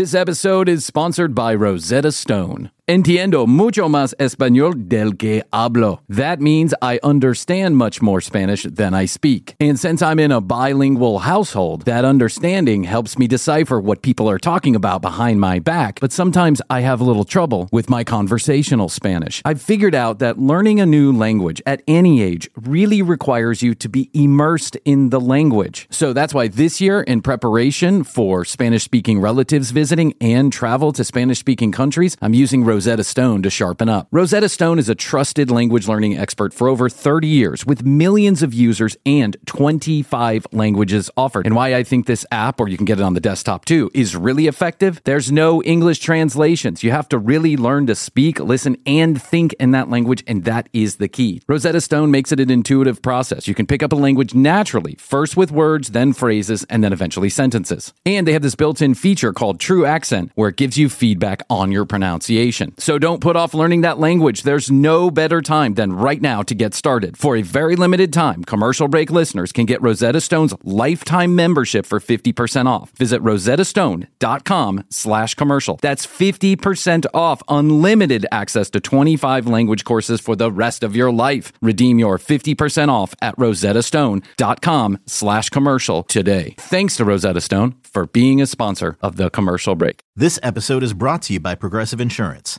This episode is sponsored by Rosetta Stone. Entiendo mucho más español del que hablo. That means I understand much more Spanish than I speak. And since I'm in a bilingual household, that understanding helps me decipher what people are talking about behind my back. But sometimes I have a little trouble with my conversational Spanish. I've figured out that learning a new language at any age really requires you to be immersed in the language. So that's why this year, in preparation for Spanish-speaking relatives visiting and travel to Spanish-speaking countries, I'm using Rosetta Stone to sharpen up. Rosetta Stone is a trusted language learning expert for over 30 years with millions of users and 25 languages offered. And why I think this app, or you can get it on the desktop too, is really effective? There's no English translations. You have to really learn to speak, listen, and think in that language, and that is the key. Rosetta Stone makes it an intuitive process. You can pick up a language naturally, first with words, then phrases, and then eventually sentences. And they have this built-in feature called True Accent, where it gives you feedback on your pronunciation. So don't put off learning that language. There's no better time than right now to get started. For a very limited time, Commercial Break listeners can get Rosetta Stone's lifetime membership for 50% off. Visit rosettastone.com/commercial. That's 50% off unlimited access to 25 language courses for the rest of your life. Redeem your 50% off at rosettastone.com/commercial today. Thanks to Rosetta Stone for being a sponsor of The Commercial Break. This episode is brought to you by Progressive Insurance.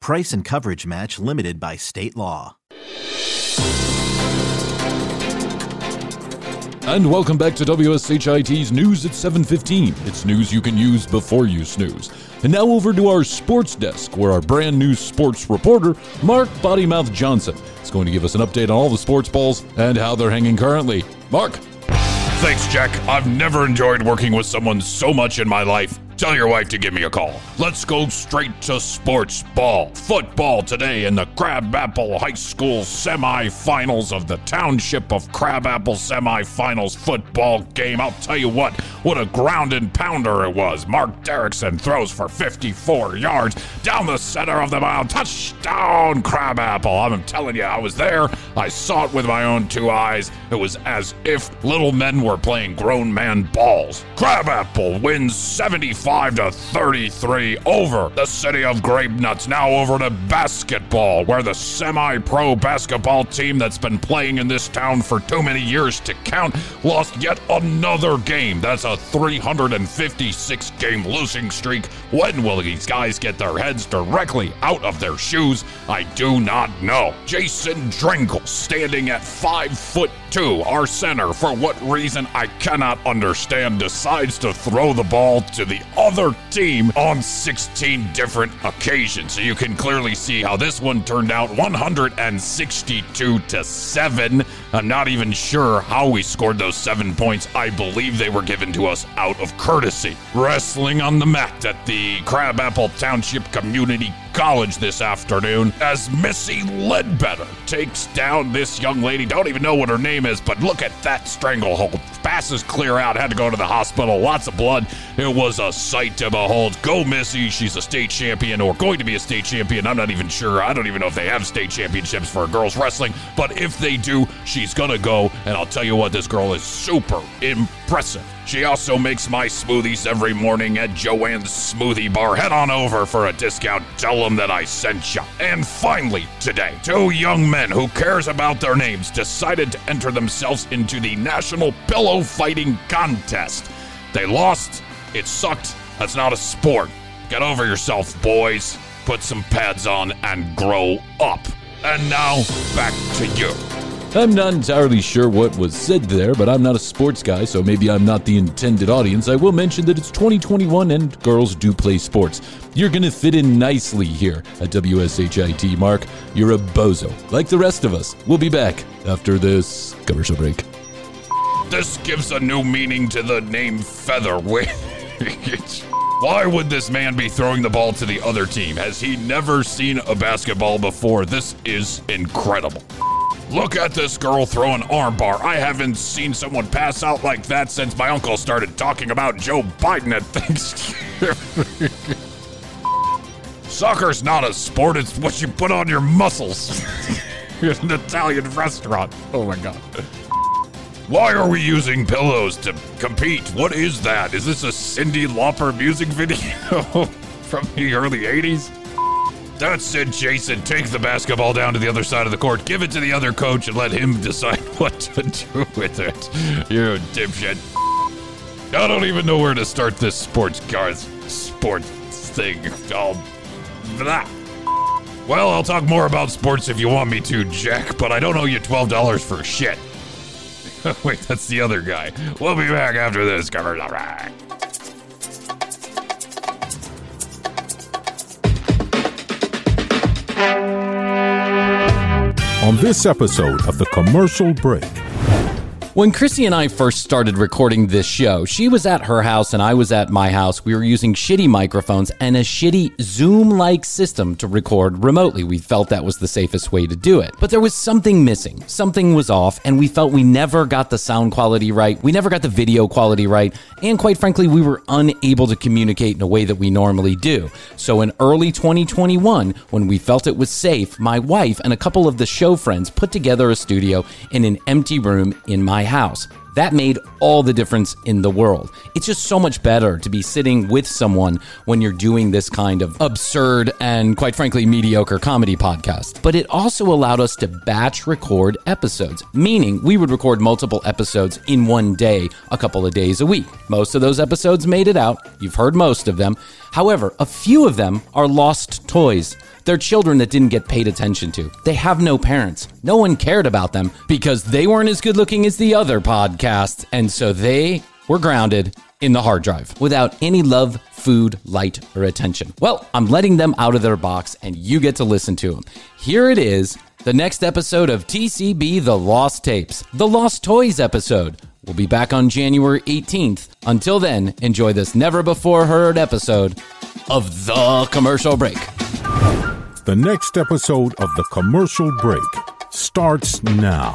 Price and coverage match limited by state law. And welcome back to WSHIT's News at 7:15. It's news you can use before you snooze. And now over to our sports desk, where our brand new sports reporter, Mark Bodymouth Johnson, is going to give us an update on all the sports balls and how they're hanging currently. Mark. Thanks, Jack. I've never enjoyed working with someone so much in my life. Tell your wife to give me a call. Let's go straight to sports ball. Football today in the Crabapple High School semifinals of the Township of Crabapple semifinals football game. I'll tell you what a ground and pounder it was. Mark Derrickson throws for 54 yards down the center of the mile. Touchdown, Crabapple. I'm telling you, I was there. I saw it with my own two eyes. It was as if little men were playing grown man balls. Crabapple wins 75-33 over the city of Grape Nuts. Now over to basketball, where the semi-pro basketball team that's been playing in this town for too many years to count lost yet another game. That's a 356-game losing streak. When will these guys get their heads directly out of their shoes? I do not know. Jason Drinkle, standing at 5'2", our center, for what reason I cannot understand, decides to throw the ball to the other team on 16 different occasions. So you can clearly see how this one turned out 162-7. I'm not even sure how we scored those 7 points. I believe they were given to us out of courtesy. Wrestling on the mat at the Crabapple Township Community College this afternoon as Missy Ledbetter takes down this young lady. Don't even know what her name is, but look at that stranglehold. Passes clear out, had to go to the hospital, lots of blood. It was a sight to behold. Go Missy, she's a state champion, or going to be a state champion. I'm not even sure. I don't even know if they have state championships for girls wrestling, but if they do, she's gonna go. And I'll tell you what, this girl is super impressive. She also makes my smoothies every morning at Joanne's Smoothie Bar. Head on over for a discount. Tell them that I sent you. And finally, today, two young men who cares about their names decided to enter themselves into the National Pillow Fighting Contest. They lost. It sucked. That's not a sport. Get over yourself, boys. Put some pads on and grow up. And now, back to you. I'm not entirely sure what was said there, but I'm not a sports guy, so maybe I'm not the intended audience. I will mention that it's 2021 and girls do play sports. You're going to fit in nicely here at WSHIT, Mark. You're a bozo, like the rest of us. We'll be back after this commercial break. This gives a new meaning to the name Featherweight. Why would this man be throwing the ball to the other team? Has he never seen a basketball before? This is incredible. Look at this girl throw an armbar. I haven't seen someone pass out like that since my uncle started talking about Joe Biden at Thanksgiving. Soccer's not a sport. It's what you put on your muscles. It's an Italian restaurant. Oh, my God. Why are we using pillows to compete? What is that? Is this a Cyndi Lauper music video from the early 80s? That's it, Jason. Take the basketball down to the other side of the court. Give it to the other coach and let him decide what to do with it. You dipshit. I don't even know where to start this sports thing. Oh, blah. Well, I'll talk more about sports if you want me to, Jack, but I don't owe you $12 for shit. Wait, that's the other guy. We'll be back after this. Commercial break. On this episode of The Commercial Break. When Chrissy and I first started recording this show, she was at her house and I was at my house. We were using shitty microphones and a shitty Zoom-like system to record remotely. We felt that was the safest way to do it. But there was something missing. Something was off, and we felt we never got the sound quality right. We never got the video quality right. And quite frankly, we were unable to communicate in a way that we normally do. So in early 2021, when we felt it was safe, my wife and a couple of the show friends put together a studio in an empty room in my house. That made all the difference in the world. It's just so much better to be sitting with someone when you're doing this kind of absurd and, quite frankly, mediocre comedy podcast. But it also allowed us to batch record episodes, meaning we would record multiple episodes in one day, a couple of days a week. Most of those episodes made it out. You've heard most of them. However, a few of them are lost toys. They're children that didn't get paid attention to. They have no parents. No one cared about them because they weren't as good looking as the other podcasts. And so they were grounded in the hard drive without any love, food, light, or attention. Well, I'm letting them out of their box and you get to listen to them. Here it is, the next episode of TCB The Lost Tapes, the Lost Toys episode. We'll be back on January 18th. Until then, enjoy this never-before-heard episode of The Commercial Break. The next episode of The Commercial Break starts now.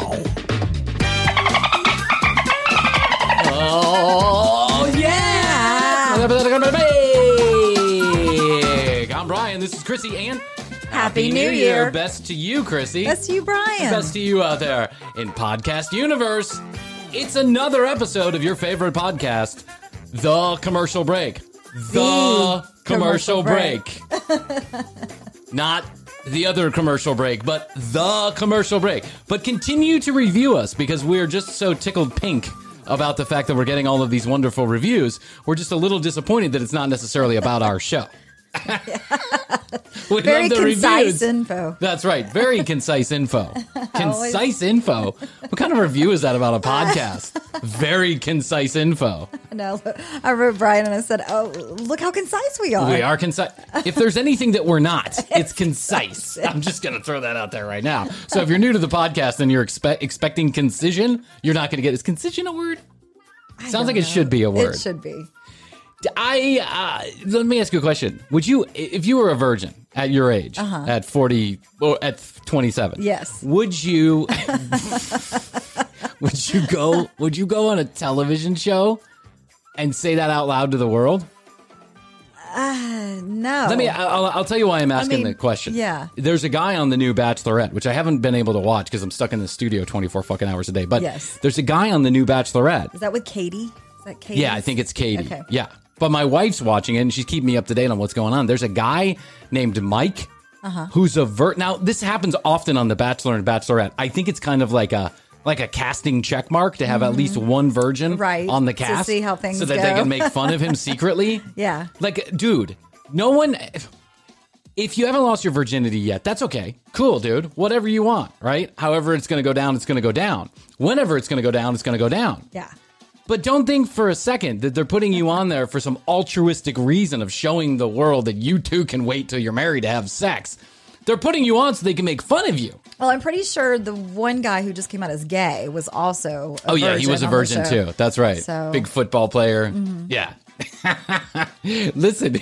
Oh, yeah! I'm Bryan, this is Chrissy, and Happy New Year. Best to you, Chrissy. Best to you, Bryan. Best to you out there in podcast universe. It's another episode of your favorite podcast, The Commercial Break. The Commercial Break. Not the other commercial break, but The Commercial Break. But continue to review us because we're just so tickled pink about the fact that we're getting all of these wonderful reviews. We're just a little disappointed that it's not necessarily about our show. Very concise reviews. Info. That's right. Very concise info. Concise info? What kind of review is that about a podcast? Very concise info. No, I wrote Bryan and I said, oh, look how concise we are. We are concise. If there's anything that we're not, it's concise. I'm just going to throw that out there right now. So if you're new to the podcast and you're expecting concision, you're not going to get it. Is concision a word? Sounds like it should be a word. It should be. Let me ask you a question. Would you, if you were a virgin at your age, at 40 or at 27, yes, would you go on a television show and say that out loud to the world? No. I'll tell you why I'm asking the question. Yeah. There's a guy on the new Bachelorette, which I haven't been able to watch because I'm stuck in the studio 24 fucking hours a day. But yes, there's a guy on the new Bachelorette. Is that with Katie? Is that Katie? Yeah, I think it's Katie. Okay. Yeah. But my wife's watching it, and she's keeping me up to date on what's going on. There's a guy named Mike who's a Now, this happens often on The Bachelor and Bachelorette. I think it's kind of like a casting check mark to have at least one virgin on the cast. To see how things go. So that they can make fun of him secretly. Yeah. Like, dude, no one... If you haven't lost your virginity yet, that's okay. Cool, dude. Whatever you want, right? However it's going to go down, it's going to go down. Whenever it's going to go down, it's going to go down. Yeah. But don't think for a second that they're putting you on there for some altruistic reason of showing the world that you two can wait till you're married to have sex. They're putting you on so they can make fun of you. Well, I'm pretty sure the one guy who just came out as gay was also a virgin. Oh, yeah, he was a virgin, too. That's right. So, big football player. Mm-hmm. Yeah. Listen,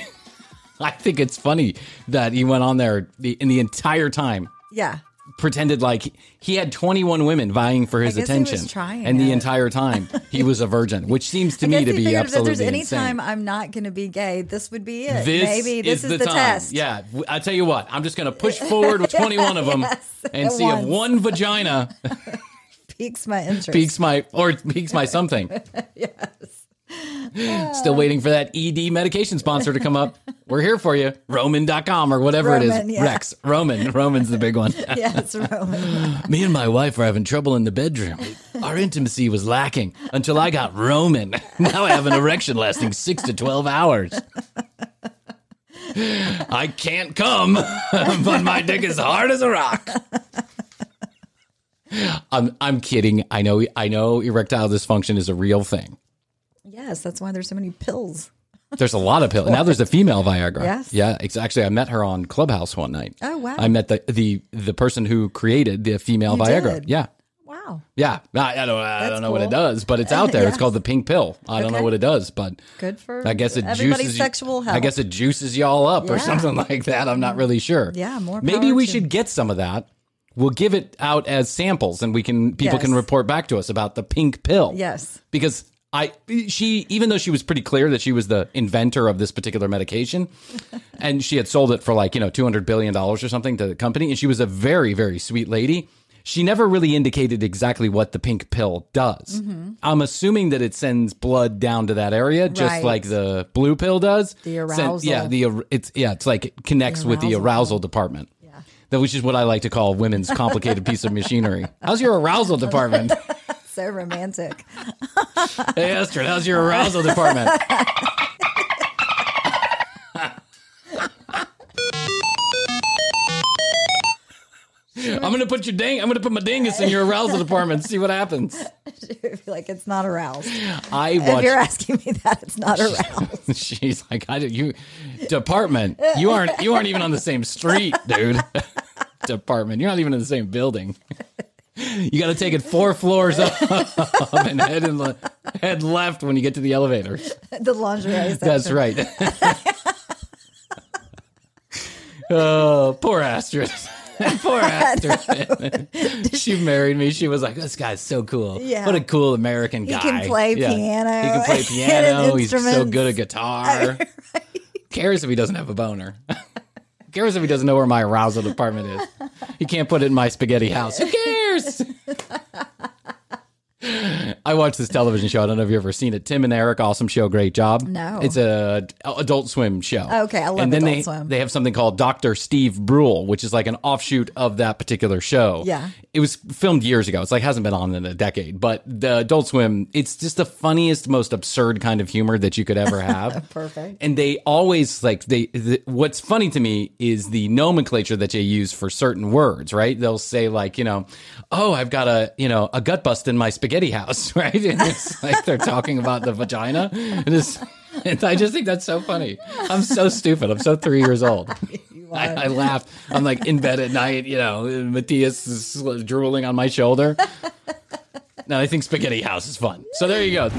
I think it's funny that he went on there the entire time. Yeah. Pretended like he had 21 women vying for his attention. He was trying and the entire time he was a virgin, which seems to me to be absolutely insane. If there's any time I'm not going to be gay, this would be it. Maybe this is the test. Yeah, I tell you what, I'm just going to push forward with 21 of them and see if one vagina piques my interest, piques my something. Yes. Still waiting for that ED medication sponsor to come up. We're here for you. Roman.com or whatever it is. Yeah. Rex. Roman's the big one. Yes, Roman. Me and my wife were having trouble in the bedroom. Our intimacy was lacking until I got Roman. Now I have an erection lasting 6 to 12 hours. I can't come, but my dick is hard as a rock. I'm kidding. I know erectile dysfunction is a real thing. Yes, that's why there's so many pills. There's a lot of pills. Now there's the female Viagra. Yes. Yeah, actually, I met her on Clubhouse one night. Oh, wow. I met the person who created the female Viagra. Did? Yeah. Wow. Yeah. I don't know what it does, but it's out there. Yes. It's called the pink pill. I don't know what it does, but good for everybody's sexual health. I guess it juices y'all up or something like that. I'm not really sure. Yeah, more power. Maybe we should get some of that. We'll give it out as samples and people can report back to us about the pink pill. Yes. Because even though she was pretty clear that she was the inventor of this particular medication and she had sold it for like, $200 billion or something to the company. And she was a very, very sweet lady. She never really indicated exactly what the pink pill does. Mm-hmm. I'm assuming that it sends blood down to that area, just like the blue pill does. The arousal. It's like it connects with the arousal department. Yeah. Which is what I like to call women's complicated piece of machinery. How's your arousal department? So romantic. Hey, Astrid, how's your arousal department? I'm gonna put my dingus in your arousal department. See what happens. Like it's not aroused. If you're asking me that, it's not aroused. She's like, department. You aren't even on the same street, dude. Department. You're not even in the same building. You got to take it 4 floors up and head left when you get to the elevator. The lingerie section. That's right. Oh, poor Astrid. Poor Astrid. She married me. She was like, this guy's so cool. Yeah. What a cool American guy. He can play piano. He can play piano. He's so good at guitar. Right. Cares if he doesn't have a boner. Cares if he doesn't know where my arousal department is. He can't put it in my spaghetti house. Who cares? I watched this television show. I don't know if you've ever seen it. Tim and Eric, awesome show, great job. No. It's an Adult Swim show. Okay, I love Adult Swim. They have something called Dr. Steve Brule, which is like an offshoot of that particular show. Yeah. It was filmed years ago. It's like hasn't been on in a decade. But the Adult Swim, it's just the funniest, most absurd kind of humor that you could ever have. Perfect. And they always what's funny to me is the nomenclature that they use for certain words, right? They'll say like, oh, I've got a gut bust in my spaghetti house, right? And it's like they're talking about the vagina. And I just think that's so funny. I'm so stupid. I'm so 3 years old. I laugh. I'm like in bed at night, Matthias is drooling on my shoulder. No, I think spaghetti house is fun. So there you go.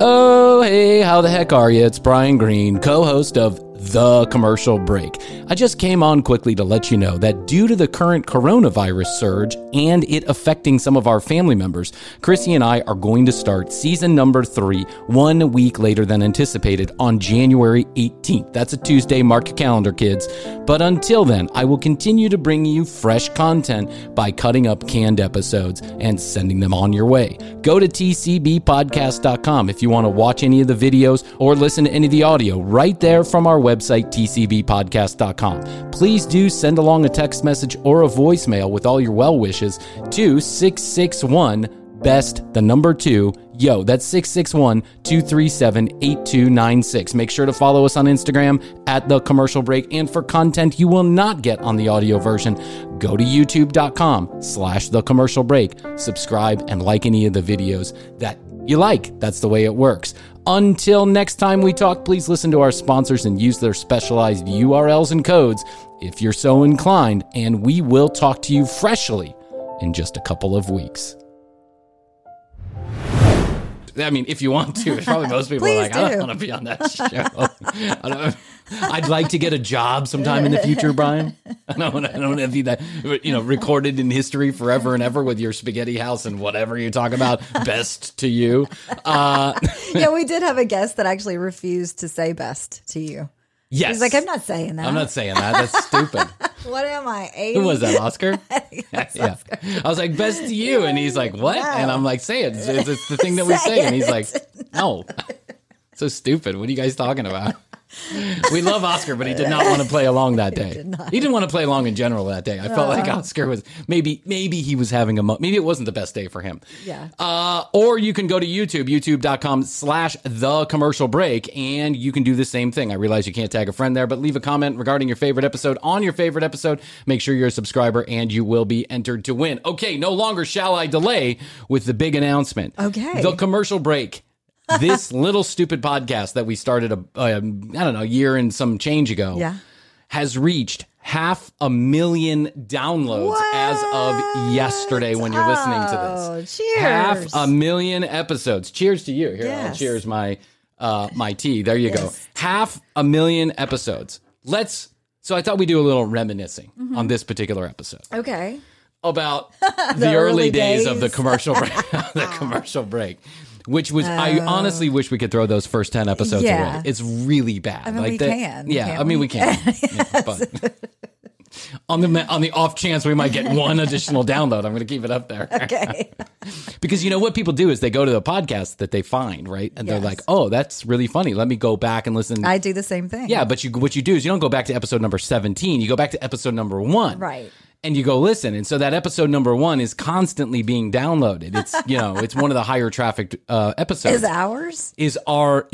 Oh, hey, how the heck are you? It's Bryan Green, co-host of The Commercial Break. I just came on quickly to let you know that due to the current coronavirus surge and it affecting some of our family members, Chrissy and I are going to start season number 3 1 week later than anticipated on January 18th. That's a Tuesday. Mark your calendar, kids. But until then, I will continue to bring you fresh content by cutting up canned episodes and sending them on your way. Go to tcbpodcast.com if you want to watch any of the videos or listen to any of the audio right there from our website, tcbpodcast.com. Please do send along a text message or a voicemail with all your well wishes to 661-BEST2. Yo, that's 661-237-8296. Make sure to follow us on Instagram at The Commercial Break. And for content you will not get on the audio version, go to youtube.com/The Commercial Break. Subscribe and like any of the videos that you like. That's the way it works. Until next time we talk, please listen to our sponsors and use their specialized URLs and codes if you're so inclined, and we will talk to you freshly in just a couple of weeks. to. I mean, if you want to, probably most people are like, do. I don't want to be on that show. I'd like to get a job sometime in the future, Bryan. I don't want to be that, you know, recorded in history forever and ever with your spaghetti house and whatever you talk about. Best to you. Yeah, we did have a guest that actually refused to say best to you. Yes. He's like, I'm not saying that. I'm not saying that. That's stupid. What am I, 80? Who was that, Oscar? Yeah. Oscar. I was like, best to you. And he's like, what? No. And I'm like, say it. It's the thing that we say. It. And he's like, no. So stupid. What are you guys talking about? We love Oscar, but he did not want to play along that day. He didn't want to play along in general that day. I felt like Oscar was maybe he was having a moment. Maybe it wasn't the best day for him. Yeah. Or you can go to YouTube, youtube.com/thecommercialbreak, and you can do the same thing. I realize you can't tag a friend there, but leave a comment regarding your favorite episode. On your favorite episode, make sure you're a subscriber, and you will be entered to win. Okay, no longer shall I delay with the big announcement. Okay. The Commercial Break. This little stupid podcast that we started, I don't know, a year and some change ago has reached 500,000 downloads as of yesterday when you're listening to this. Cheers. 500,000 episodes. Cheers to you. Here, I'll cheers my tea. There you go. 500,000 episodes. So I thought we'd do a little reminiscing on this particular episode. Okay. About the early days of the commercial break. Which was, I honestly wish we could throw those first 10 episodes away. It's really bad. I mean, like we can. Yeah, I mean, we can. Yeah, but on the off chance we might get one additional download, I'm going to keep it up there. Okay. Because you know what people do is they go to the podcast that they find, right? And they're like, oh, that's really funny. Let me go back and listen. I do the same thing. Yeah, but what you do is you don't go back to episode number 17. You go back to episode number 1. Right. And you go listen. And so that episode number 1 is constantly being downloaded. It's, you know, it's one of the higher trafficked episodes. Is ours? Is our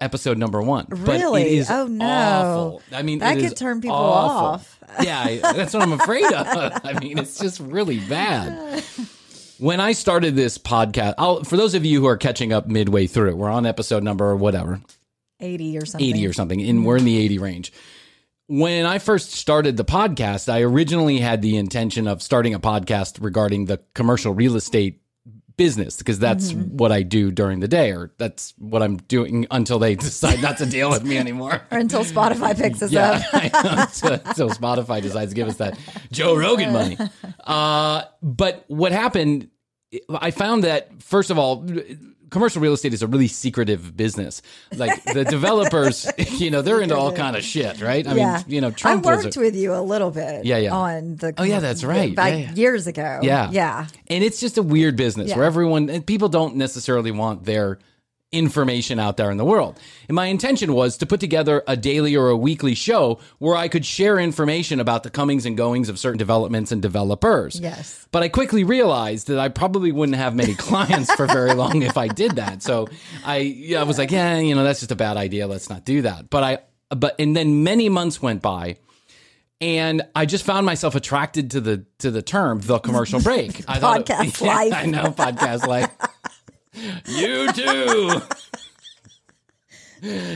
episode number 1. Really? But it is awful. I mean, that could turn people off. Yeah, that's what I'm afraid of. I mean, it's just really bad. When I started this podcast, for those of you who are catching up midway through, we're on episode number whatever. 80 or something. And we're in the 80 range. When I first started the podcast, I originally had the intention of starting a podcast regarding the commercial real estate business, because that's what I do during the day, or that's what I'm doing until they decide not to deal with me anymore. Or until Spotify picks us up. Until Spotify decides to give us that Joe Rogan money. But what happened, I found that, first of all, commercial real estate is a really secretive business. Like the developers, you know, they're into all kind of shit, right? I mean, you know, Trump I worked with you a little bit on the... Oh, yeah, that's right. Years ago. Yeah. And it's just a weird business where people don't necessarily want their information out there in the world. And my intention was to put together a daily or a weekly show where I could share information about the comings and goings of certain developments and developers. Yes. But I quickly realized that I probably wouldn't have many clients for very long if I did that. So I was like, you know, that's just a bad idea. Let's not do that. And then many months went by, and I just found myself attracted to the term, the commercial break. Podcast life. I know, podcast life. You too.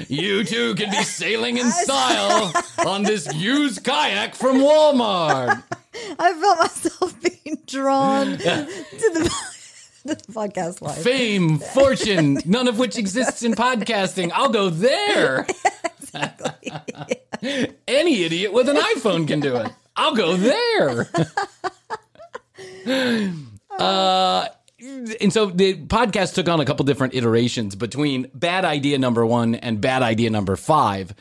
You too can be sailing in style on this used kayak from Walmart. I felt myself being drawn to the podcast life. Fame, fortune, none of which exists in podcasting. I'll go there. Exactly. Any idiot with an iPhone can do it. I'll go there. And so the podcast took on a couple different iterations between bad idea number 1 and bad idea number 5.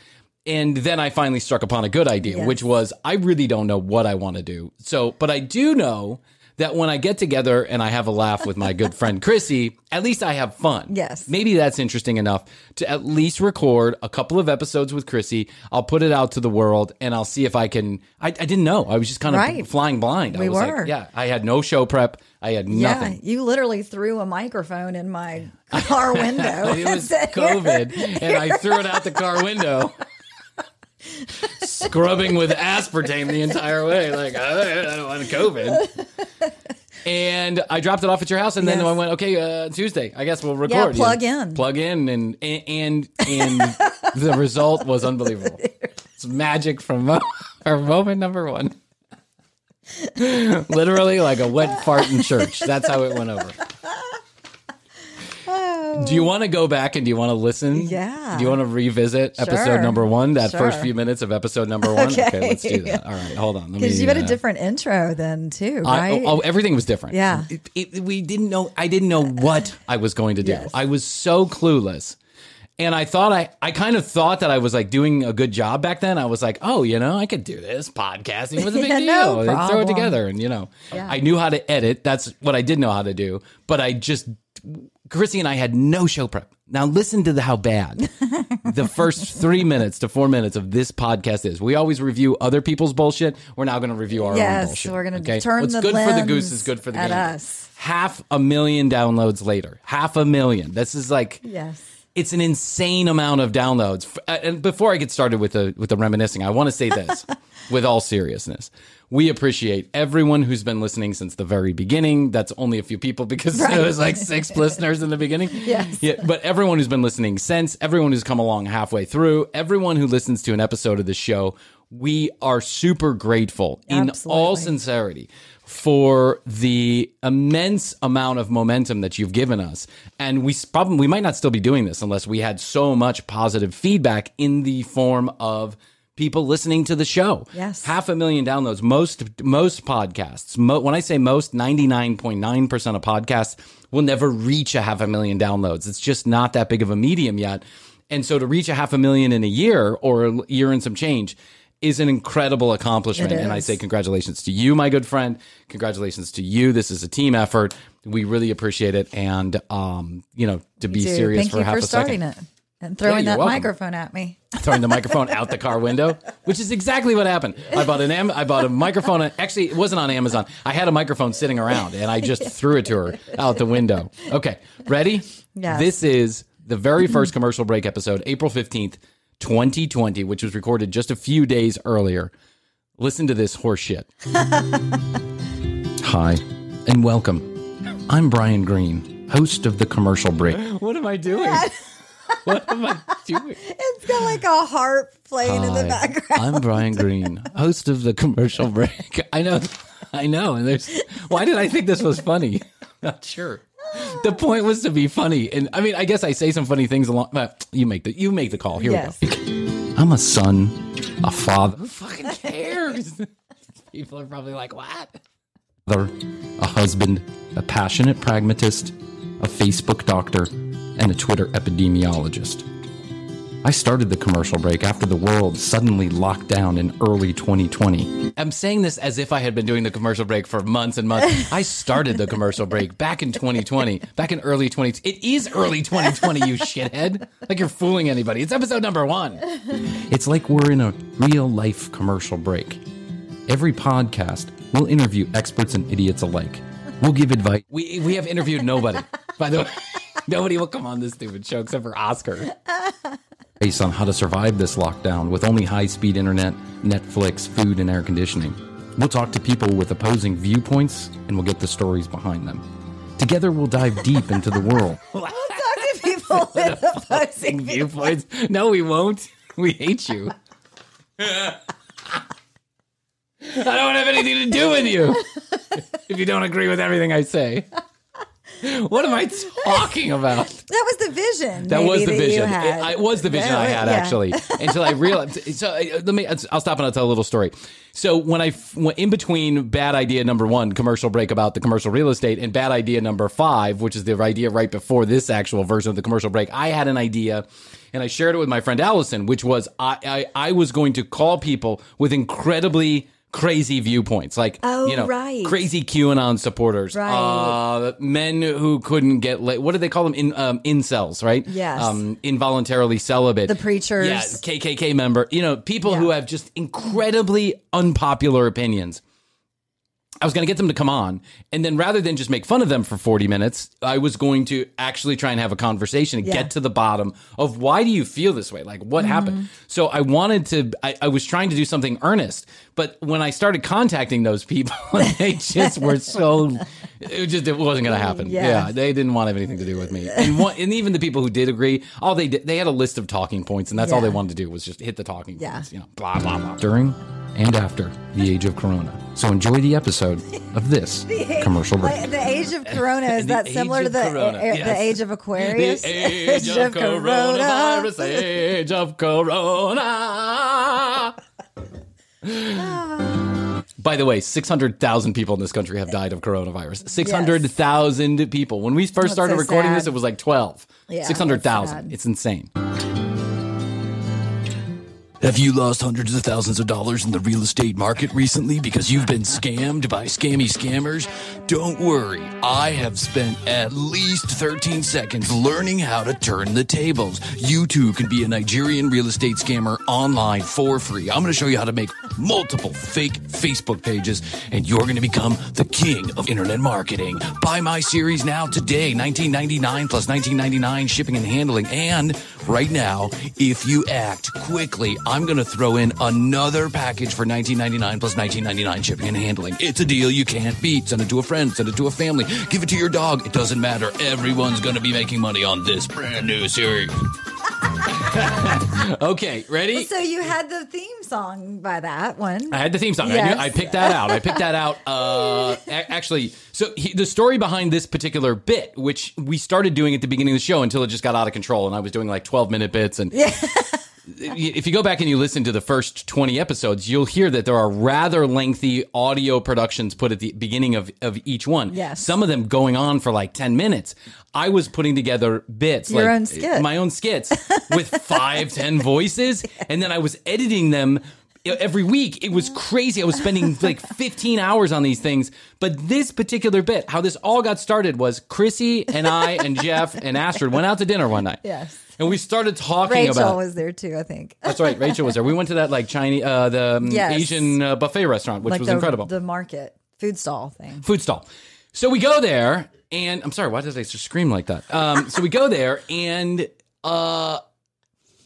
And then I finally struck upon a good idea, which was I really don't know what I want to do. So, but I do know that when I get together and I have a laugh with my good friend Chrissy, at least I have fun. Yes. Maybe that's interesting enough to at least record a couple of episodes with Chrissy. I'll put it out to the world and I'll see if I can. I didn't know. I was just kind of flying blind. I was like, I had no show prep. I had nothing. Yeah, you literally threw a microphone in my car window. It was COVID, and I threw it out the car window, scrubbing with aspartame the entire way. Like, I don't want COVID. And I dropped it off at your house, and then I went, okay, Tuesday, I guess we'll record. Yeah, plug in, and the result was unbelievable. It's magic from our moment number 1. Literally like a wet fart in church. That's how it went over. Do you want to go back and do you want to listen? Yeah. Do you want to revisit episode number one, that first few minutes of episode number one? Okay, let's do that. All right, hold on. Because you had a different intro then too, right? Everything was different. Yeah. We didn't know. I didn't know what I was going to do. Yes. I was so clueless. And I thought I kind of thought that I was like doing a good job back then. I was like, oh, you know, I could do this. Podcasting was a big deal. No, throw it together. And, you know, I knew how to edit. That's what I did know how to do. But I just, Chrissy and I had no show prep. Now listen to how bad the first 3 minutes to 4 minutes of this podcast is. We always review other people's bullshit. We're now going to review our own bullshit. Yes, we're going to turn the lens. What's good for the goose is good for the gander. 500,000 downloads later. 500,000. This is like... Yes. It's an insane amount of downloads. And before I get started with the reminiscing, I want to say this with all seriousness. We appreciate everyone who's been listening since the very beginning. That's only a few people because there was like 6 listeners in the beginning. Yes. Yeah, but everyone who's been listening since, everyone who's come along halfway through, everyone who listens to an episode of the show, we are super grateful in all sincerity for the immense amount of momentum that you've given us. And we might not still be doing this unless we had so much positive feedback in the form of people listening to the show. Yes. 500,000 downloads. Most podcasts, when I say most, 99.9% of podcasts will never reach 500,000 downloads. It's just not that big of a medium yet. And so to reach 500,000 in a year or a year and some change is an incredible accomplishment. And I say congratulations to you, my good friend. Congratulations to you. This is a team effort. We really appreciate it. And, you know, to be serious for half a second. Thank you for starting it and throwing that microphone at me. Throwing the microphone out the car window, which is exactly what happened. I bought a microphone. Actually, it wasn't on Amazon. I had a microphone sitting around and I just threw it to her out the window. Okay. Ready? Yes. This is the very first commercial break episode, April 15th. 2020, which was recorded just a few days earlier. Listen to this horse shit. Hi, and welcome. I'm Bryan Green, host of The Commercial Break. What am I doing? What am I doing? It's got like a harp playing in the background. I'm Bryan Green, host of The Commercial Break. I know. And why did I think this was funny? Not sure. The point was to be funny. And I mean, I guess I say some funny things along. You make the call. Here we go. I'm a son, a father. Who fucking cares? People are probably like, what? A husband, a passionate pragmatist, a Facebook doctor, and a Twitter epidemiologist. I started The Commercial Break after the world suddenly locked down in early 2020. I'm saying this as if I had been doing The Commercial Break for months and months. I started The Commercial Break back in 2020, back in early 2020. It is early 2020, you shithead. Like you're fooling anybody. It's episode number 1. It's like we're in a real-life commercial break. Every podcast, we'll interview experts and idiots alike. We'll give advice. We have interviewed nobody. By the way, nobody will come on this stupid show except for Oscar. Based on how to survive this lockdown with only high-speed internet, Netflix, food, and air conditioning. We'll talk to people with opposing viewpoints, and we'll get the stories behind them. Together, we'll dive deep into the world. We'll talk to people with opposing viewpoints. No, we won't. We hate you. I don't have anything to do with you if you don't agree with everything I say. What am I talking about? That was the vision. That was the vision I had actually until I realized. So I'll stop and I'll tell a little story. So when I went in between bad idea number 1, commercial break about the commercial real estate, and bad idea number 5, which is the idea right before this actual version of The Commercial Break, I had an idea and I shared it with my friend Allison, which was I was going to call people with incredibly crazy viewpoints, like crazy QAnon supporters, men who couldn't get laid. What do they call them? Incels, right? Yes, involuntarily celibate. The preachers, KKK member. You know, people who have just incredibly unpopular opinions. I was going to get them to come on, and then rather than just make fun of them for 40 minutes, I was going to actually try and have a conversation and get to the bottom of why do you feel this way? Like, what happened? So I was trying to do something earnest, but when I started contacting those people, they just were so, it wasn't going to happen. Yeah. They didn't want to have anything to do with me. And even the people who did agree, they had a list of talking points, and that's all they wanted to do was just hit the talking points, you know, blah, blah, blah. During and after the age of Corona. So enjoy the episode of this commercial break. The age of Corona, is that similar to the age of Aquarius? The age of coronavirus, age of Corona. By the way, 600,000 people in this country have died of coronavirus. 600,000 people. When we first started recording this, it was like 12. Yeah, 600,000. It's insane. Have you lost hundreds of thousands of dollars in the real estate market recently because you've been scammed by scammy scammers? Don't worry. I have spent at least 13 seconds learning how to turn the tables. You too can be a Nigerian real estate scammer online for free. I'm going to show you how to make multiple fake Facebook pages, and you're going to become the king of internet marketing. Buy my series now today, $19.99 plus $19.99 shipping and handling. And right now, if you act quickly, I'm going to throw in another package for $19.99 plus $19.99 shipping and handling. It's a deal you can't beat. Send it to a friend. Send it to a family. Give it to your dog. It doesn't matter. Everyone's going to be making money on this brand new series. Okay, ready? Well, so you had the theme song by that one. I had the theme song. Yes. I picked that out. Actually, so the story behind this particular bit, which we started doing at the beginning of the show until it just got out of control, and I was doing like 12-minute bits and... Yeah. If you go back and you listen to the first 20 episodes, you'll hear that there are rather lengthy audio productions put at the beginning of each one. Yes. Some of them going on for like 10 minutes. I was putting together bits. Your own skits. My own skits with 5-10 voices. And then I was editing them every week. It was crazy. I was spending like 15 hours on these things. But this particular bit, how this all got started was Chrissy and I and Jeff and Astrid went out to dinner one night. Yes. And we started talking about... Rachel was there too, I think. That's right. Rachel was there. We went to that like Chinese, Asian buffet restaurant, which like was incredible. The market, food stall thing. Food stall. So we go there and... I'm sorry, why did I scream like that? So we go there and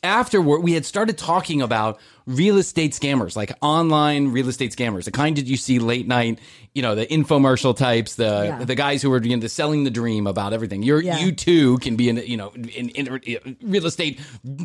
afterward, we had started talking about real estate scammers, like online real estate scammers, the kind that you see late night, you know, the infomercial types, the guys who are selling the dream about everything. You too can be an real estate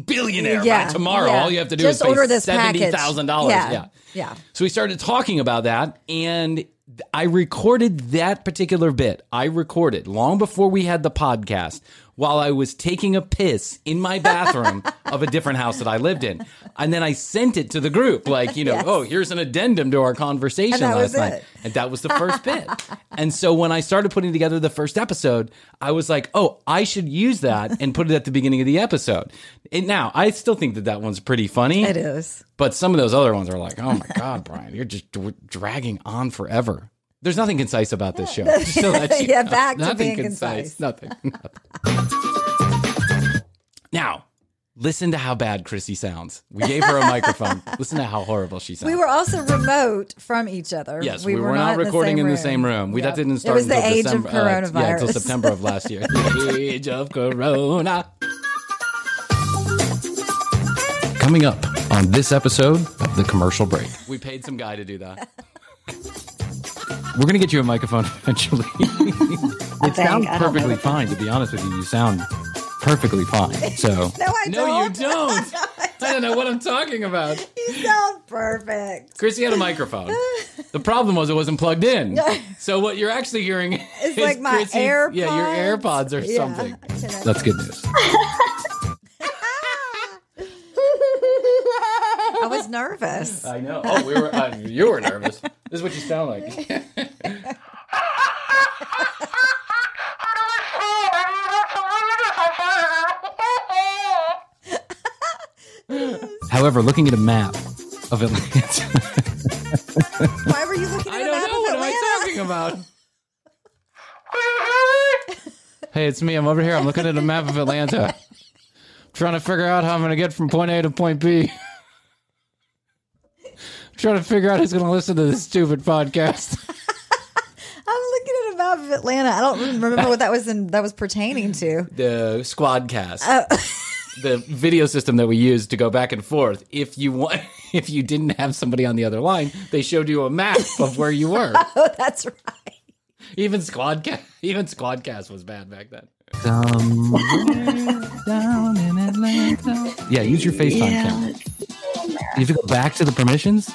billionaire by tomorrow. Yeah. All you have to do is order this $70,000. Yeah. So we started talking about that, and I recorded that particular bit. I recorded long before we had the podcast, while I was taking a piss in my bathroom of a different house that I lived in. And then I sent it to the group, like, here's an addendum to our conversation last night. And that was the first bit. And so when I started putting together the first episode, I was like, oh, I should use that and put it at the beginning of the episode. And now, I still think that one's pretty funny. It is. But some of those other ones are like, oh my God, Bryan, you're just dragging on forever. There's nothing concise about this show. So back to being concise. Nothing. Now, listen to how bad Chrissy sounds. We gave her a microphone. Listen to how horrible she sounds. We were also remote from each other. Yes, we were not recording in the same room. We didn't start until December. It was the age of coronavirus. Until September of last year. The age of Corona. Coming up on this episode of The Commercial Break. We paid some guy to do that. We're going to get you a microphone eventually. It sounds perfectly fine, to be honest with you. You sound perfectly fine. So No, you don't. I don't know what I'm talking about. You sound perfect. Chrissy had a microphone. The problem was it wasn't plugged in. So what you're actually hearing is like my AirPods. Yeah, your AirPods or something. That's good news. I was nervous. I know. Oh, you were nervous. This is what you sound like. However, looking at a map of Atlanta. Why were you looking at a map of Atlanta? I don't know. What am I talking about? Hey, it's me. I'm over here. I'm looking at a map of Atlanta. Trying to figure out how I'm going to get from point A to point B. Trying to figure out who's going to listen to this stupid podcast. I'm looking at a map of Atlanta. I don't remember what that was pertaining to. The Squadcast. The video system that we used to go back and forth. If you didn't have somebody on the other line, they showed you a map of where you were. Oh, that's right. Even Squadcast was bad back then. Down in Atlanta. Yeah, use your FaceTime camera. You have to go back to the permissions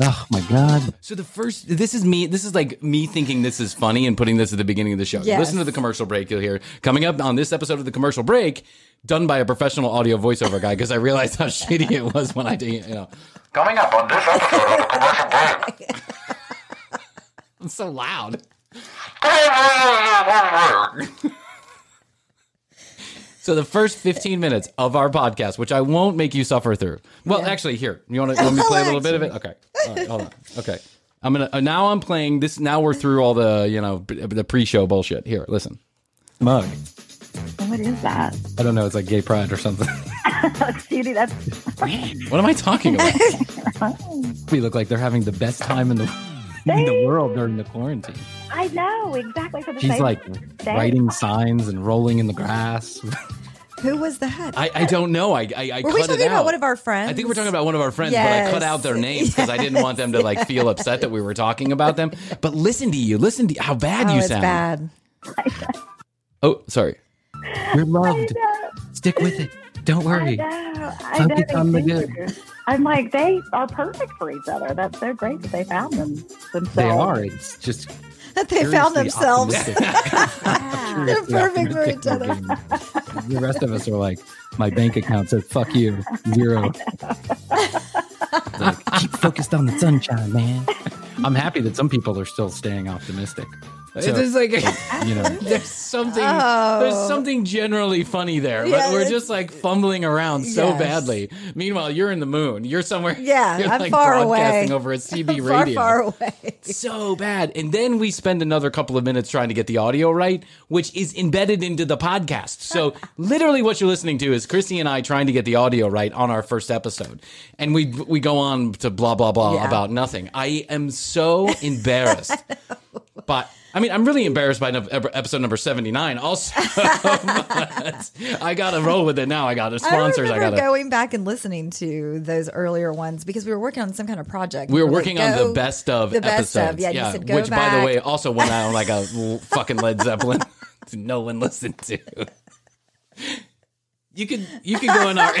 Oh my God. So this is like me thinking this is funny and putting this at the beginning of the show. Yes. Listen to the commercial break you'll hear. Coming up on this episode of the commercial break, done by a professional audio voiceover guy, because I realized how shitty it was when I did, you know. Coming up on this episode of the commercial break. It's so loud. So the first 15 minutes of our podcast, which I won't make you suffer through. Well, actually, here. You want to let me play a little bit of it? Okay. All right, hold on. Okay. Now I'm playing this. Now we're through all the, you know, the pre-show bullshit. Here, listen. Mug. What is that? I don't know. It's like gay pride or something. Judy, that's... What am I talking about? We look like they're having the best time in the world during the quarantine. I know, exactly. For the She's like thing. Writing signs and rolling in the grass. Who was that? I don't know. I were we talking about one of our friends? I think we're talking about one of our friends, yes. But I cut out their names because I didn't want them to like feel upset that we were talking about them. But listen to how bad you sound. It's bad. Oh, sorry. You're loved. Stick with it. Don't worry. I know. On the good. I'm like, they are perfect for each other. That's so great that they found themselves. They are. It's just... That they found themselves. They're perfect for each other. The rest of us are like, my bank account says, fuck you, zero. Like, keep focused on the sunshine, man. I'm happy that some people are still staying optimistic. So, it's like, you know, there's something generally funny there, but we're just like fumbling around so badly. Meanwhile, you're in the moon. You're somewhere. Yeah, you're I'm like far broadcasting away. Over a CB radio. Far away. So bad. And then we spend another couple of minutes trying to get the audio right, which is embedded into the podcast. So literally what you're listening to is Chrissy and I trying to get the audio right on our first episode. And we go on to blah, blah, blah about nothing. I am so embarrassed. But I mean, I'm really embarrassed by episode number 79. Also, but I got to roll with it now. I got the sponsors. I got going back and listening to those earlier ones because we were working on some kind of project. We were working on the best of episodes. You said go which, back. By the way, also went out on like a fucking Led Zeppelin. No one listened to. You could go in our.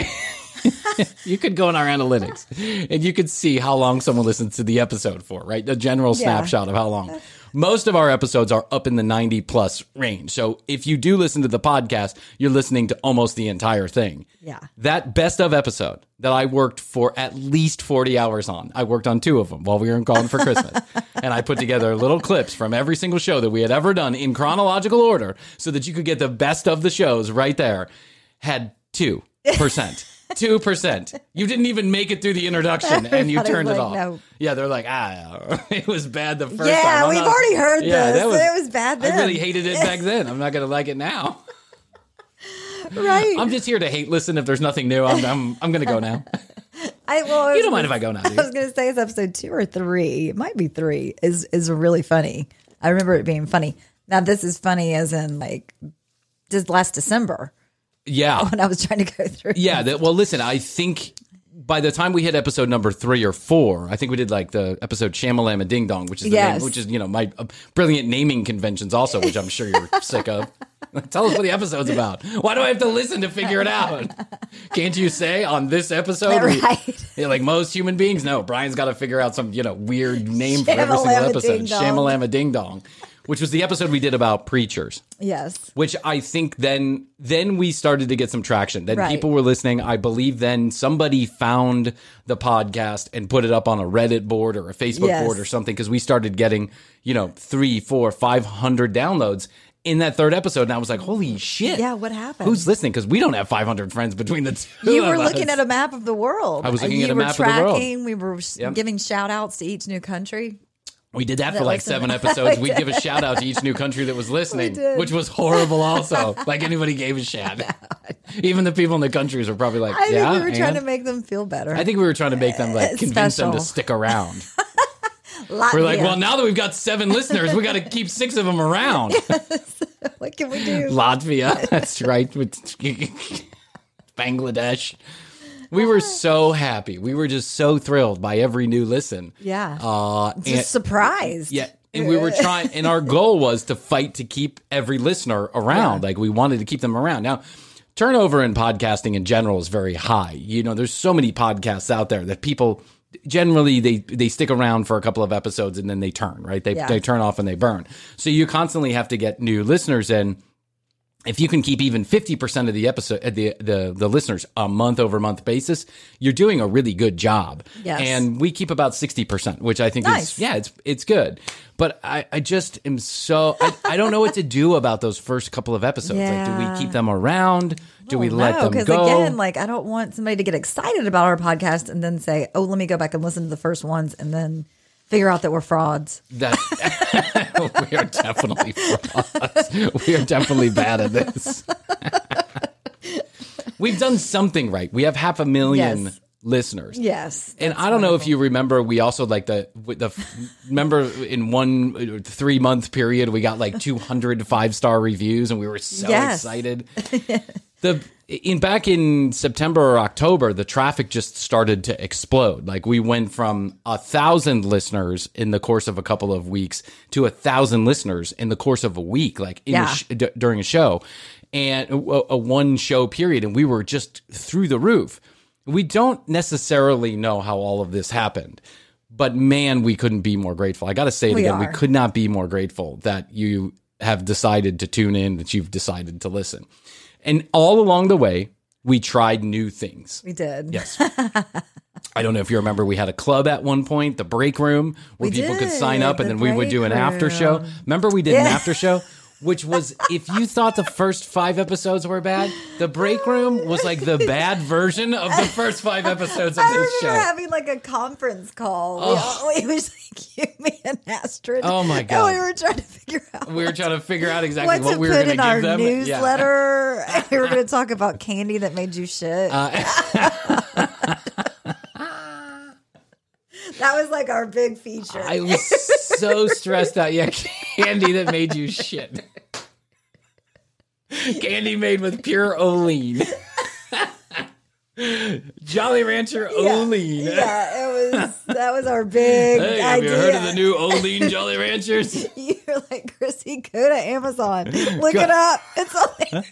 You could go in our analytics and you could see how long someone listens to the episode for, right? The general snapshot of how long. Most of our episodes are up in the 90 plus range. So if you do listen to the podcast, you're listening to almost the entire thing. Yeah. That best of episode that I worked for at least 40 hours on. I worked on 2 of them while we were gone for Christmas. And I put together little clips from every single show that we had ever done in chronological order so that you could get the best of the shows right there. Had 2%. 2%. You didn't even make it through the introduction, and you turned it off. No. Yeah, they're like, it was bad the first time. Yeah, we've already heard this. It was bad then. I really hated it back then. I'm not going to like it now. Right. I'm just here to hate listen if there's nothing new. I'm going to go now. You don't mind if I go now, do you? I was going to say it's episode 2 or 3. It might be 3. Is really funny. I remember it being funny. Now, this is funny as in, like, just last December. Yeah. When I was trying to go through. Yeah. Well, listen, I think by the time we hit episode number 3 or 4, I think we did like the episode Shamalama Ding Dong, which is, which is, you know, my brilliant naming conventions also, which I'm sure you're sick of. Tell us what the episode's about. Why do I have to listen to figure it out? Can't you say on this episode? Right. Like most human beings, no, Brian's got to figure out some, you know, weird name for every single episode. Shamalama Ding Dong. Which was the episode we did about preachers. Yes. Which I think then we started to get some traction. Then people were listening. I believe then somebody found the podcast and put it up on a Reddit board or a Facebook board or something. Because we started getting, you know, 300, 400, 500 downloads in that third episode. And I was like, holy shit. Yeah, what happened? Who's listening? Because we don't have 500 friends between the two. You were looking at a map of the world. I was looking at a map of the world. We were giving shout outs to each new country. We did that for like 7 episodes. We'd give a shout out to each new country that was listening, which was horrible also. Like anybody gave a shout out. Even the people in the countries were probably like, I think we were trying to make them feel better. I think we were trying to make them like convince them to stick around. We're like, well, now that we've got 7 listeners, we got to keep 6 of them around. Yes. What can we do? Latvia. That's right. Bangladesh. We were so happy. We were just so thrilled by every new listen. Yeah. Just surprised. Yeah. And we were trying, and our goal was to fight to keep every listener around. Yeah. Like we wanted to keep them around. Now, turnover in podcasting in general is very high. You know, there's so many podcasts out there that people generally they stick around for a couple of episodes and then they turn, right? They turn off and they burn. So you constantly have to get new listeners in. If you can keep even 50% of the episode, the listeners a month over month basis, you're doing a really good job. Yes. And we keep about 60%, which I think nice. Is, yeah, it's good. But I just am so, I don't know what to do about those first couple of episodes. Yeah. Like, do we keep them around? Do we let them go? Because again, like, I don't want somebody to get excited about our podcast and then say, oh, let me go back and listen to the first ones and then figure out that we're frauds. We are definitely frauds. We are definitely bad at this. We've done something right. We have 500,000 listeners. Yes. And I don't know if you remember, we also like remember in 1 3-month period, we got like 200 5-star reviews and we were so excited. Back in September or October, the traffic just started to explode. Like, we went from 1,000 listeners in the course of a couple of weeks to 1,000 listeners in the course of a week, like during a show, and a one show period. And we were just through the roof. We don't necessarily know how all of this happened, but man, we couldn't be more grateful. I got to say it again. We could not be more grateful that you have decided to tune in, that you've decided to listen. And all along the way, we tried new things. We did. Yes. I don't know if you remember, we had a club at one point, the break room, where people could sign up and then we would do an after show. Remember, we did an after show, which was, if you thought the first 5 episodes were bad, the break room was like the bad version of the first 5 episodes of this show. I remember having like a conference call. Oh. It was like you, me, and Astrid. Oh my God. And we were trying to figure out. We were trying to figure out exactly what we were going to give them. What to put in our newsletter. Yeah. We were going to talk about candy that made you shit. That was like our big feature. I was so stressed out. Yeah, candy that made you shit. Candy made with pure Olean. Jolly Rancher Olean. Yeah, it was. That was our big idea. Have you heard of the new Olean Jolly Ranchers? You're like, Chrissy, go to Amazon. Look it up. It's on there.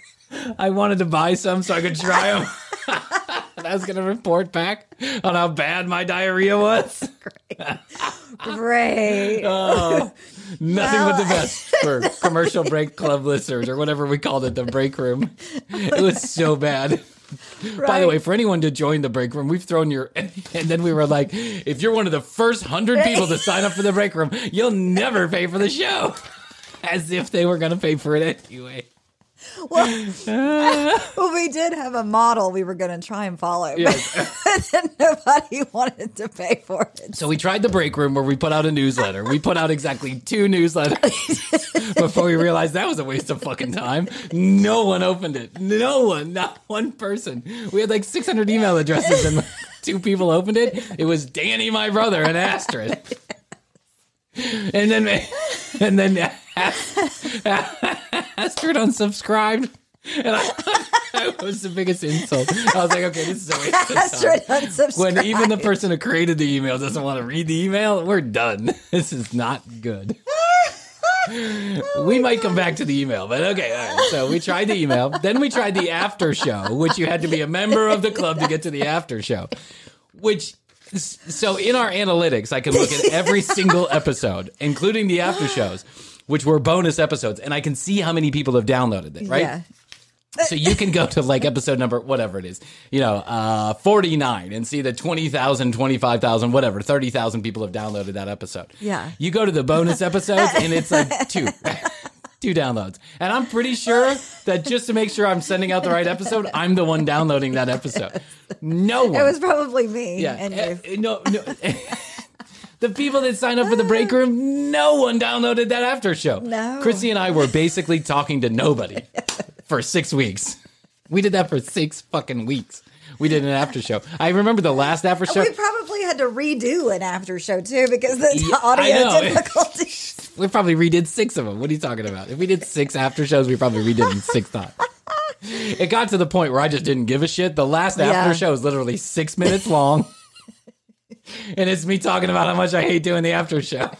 I wanted to buy some so I could try them. I was going to report back on how bad my diarrhea was. Great. Nothing but the best for Commercial Break Club listeners, or whatever we called it, the break room. It was so bad. Right. By the way, for anyone to join the break room, we've thrown your... And then we were like, if you're one of the first 100 people to sign up for the break room, you'll never pay for the show. As if they were going to pay for it anyway. Well, we did have a model we were going to try and follow, but then nobody wanted to pay for it. So we tried the break room, where we put out a newsletter. We put out exactly 2 newsletters before we realized that was a waste of fucking time. No one opened it. No one. Not one person. We had like 600 email addresses and 2 people opened it. It was Danny, my brother, and Astrid. And then Astrid unsubscribed, and that was the biggest insult. I was like, okay, this is a waste of Astrid time. Unsubscribed. When even the person who created the email doesn't want to read the email, we're done. This is not good. We might come back to the email, but okay. All right. So we tried the email. Then we tried the after show, which you had to be a member of the club to get to the after show, which... So in our analytics, I can look at every single episode, including the after shows, which were bonus episodes, and I can see how many people have downloaded it, right? Yeah. So you can go to like episode number, whatever it is, 49, and see that 20,000, 25,000, whatever, 30,000 people have downloaded that episode. Yeah. You go to the bonus episodes, and it's like 2. 2 downloads. And I'm pretty sure that just to make sure I'm sending out the right episode, I'm the one downloading that episode. No one. It was probably me. Yeah. And no. The people that signed up for the break room, no one downloaded that after show. No. Chrissy and I were basically talking to nobody for 6 weeks. We did that for 6 fucking weeks. We did an after show. I remember the last after show. We probably had to redo an after show too because the audio difficulties. We probably redid 6 of them. What are you talking about? If we did 6 after shows, we probably redid them 6 times. It got to the point where I just didn't give a shit. The last after show is literally 6 minutes long. And it's me talking about how much I hate doing the after show.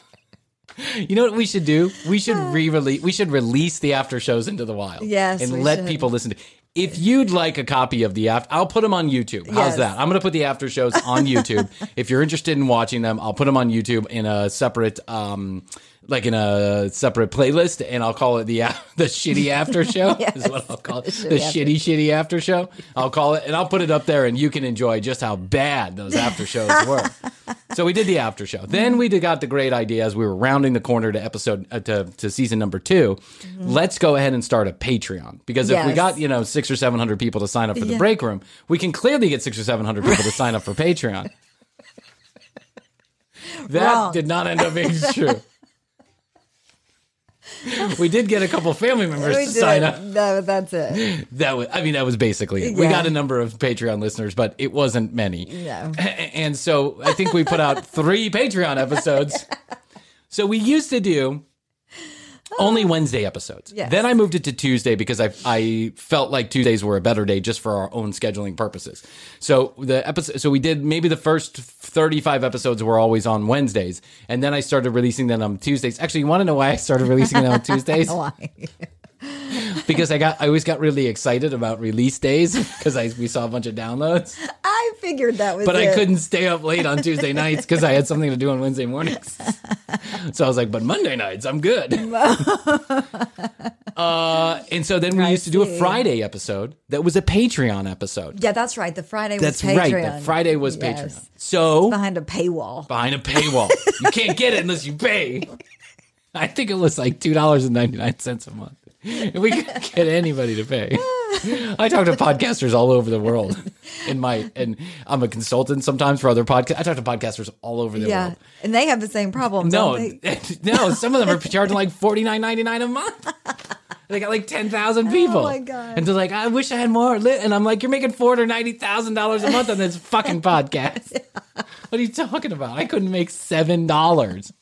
You know what we should do? We should release the after shows into the wild. Yes, and let people listen to If you'd like a copy of the after, I'll put them on YouTube. How's that? I'm going to put the after shows on YouTube. If you're interested in watching them, I'll put them on YouTube in a separate, like in a separate playlist, and I'll call it the shitty after show. Yes, is what I'll call it. The shitty after show. I'll call it, and I'll put it up there, and you can enjoy just how bad those after shows were. So we did the after show. Then we got the great idea as we were rounding the corner to episode to season number 2. Mm-hmm. Let's go ahead and start a Patreon, because if we got 600 or 700 people to sign up for the break room, we can clearly get 600 or 700 people to sign up for Patreon. That did not end up being true. We did get a couple family members to sign up. No, that's it. That was basically it. Yeah. We got a number of Patreon listeners, but it wasn't many. No. And so I think we put out 3 Patreon episodes. Yeah. So we used to do only Wednesday episodes. Yes. Then I moved it to Tuesday because I felt like Tuesdays were a better day just for our own scheduling purposes. So the episode, we did maybe the first 35 episodes were always on Wednesdays, and then I started releasing them on Tuesdays. Actually, you want to know why I started releasing them on Tuesdays? Why? Because I always got really excited about release days because we saw a bunch of downloads. I figured that was But I couldn't stay up late on Tuesday nights because I had something to do on Wednesday mornings. So I was like, but Monday nights, I'm good. And so then we used to do a Friday episode that was a Patreon episode. Yeah, that's right. The Friday was Patreon. That's right. The Friday was Patreon. So it's behind a paywall. You can't get it unless you pay. I think it was like $2.99 a month. We could get anybody to pay. I talk to podcasters all over the world. And I'm a consultant sometimes for other podcasts. I talk to podcasters all over the world. And they have the same problem. No, some of them are charging like $49.99 a month. They got like 10,000 people. Oh my God. And they're like, I wish I had more. And I'm like, you're making $490,000 a month on this fucking podcast. What are you talking about? I couldn't make $7.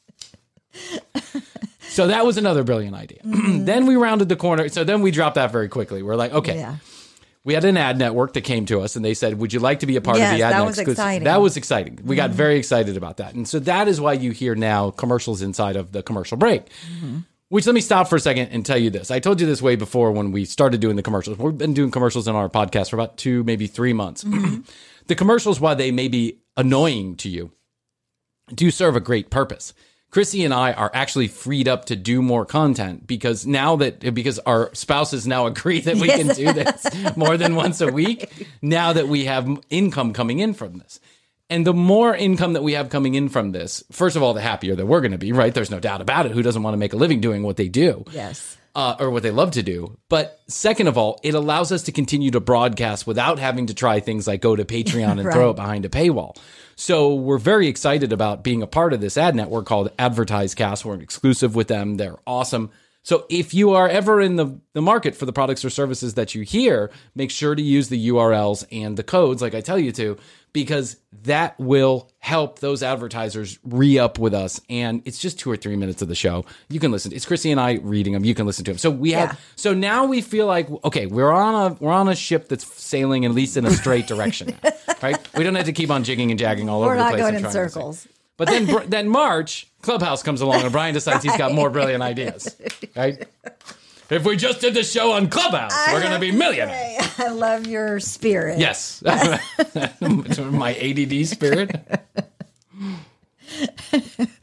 So that was another brilliant idea. Mm-hmm. Then we rounded the corner. So then we dropped that very quickly. We're like, okay, we had an ad network that came to us and they said, would you like to be a part of the ad network? That was exciting. We got very excited about that. And so that is why you hear now commercials inside of the commercial break, which let me stop for a second and tell you this. I told you this way before when we started doing the commercials. We've been doing commercials on our podcast for about 2, maybe 3 months. Mm-hmm. The commercials, while they may be annoying to you, do serve a great purpose. Chrissy and I are actually freed up to do more content because our spouses now agree that we can do this more than once a week now that we have income coming in from this. And the more income that we have coming in from this, first of all, the happier that we're going to be, right? There's no doubt about it. Who doesn't want to make a living doing what they do? Yes. Or what they love to do. But second of all, it allows us to continue to broadcast without having to try things like go to Patreon and throw it behind a paywall. So we're very excited about being a part of this ad network called AdvertiseCast. We're exclusive with them. They're awesome. So if you are ever in the market for the products or services that you hear, make sure to use the URLs and the codes like I tell you to, because that will help those advertisers re-up with us. And it's just 2 or 3 minutes of the show. You can listen. It's Chrissy and I reading them. You can listen to them. So we have. So now we feel like, okay, we're on a ship that's sailing at least in a straight direction now, right? We don't have to keep on jigging and jagging all over the place. We're not going in circles. But then March, Clubhouse comes along and Bryan decides he's got more brilliant ideas, right? If we just did this show on Clubhouse, we're going to be millionaires. I love your spirit. Yes. My ADD spirit.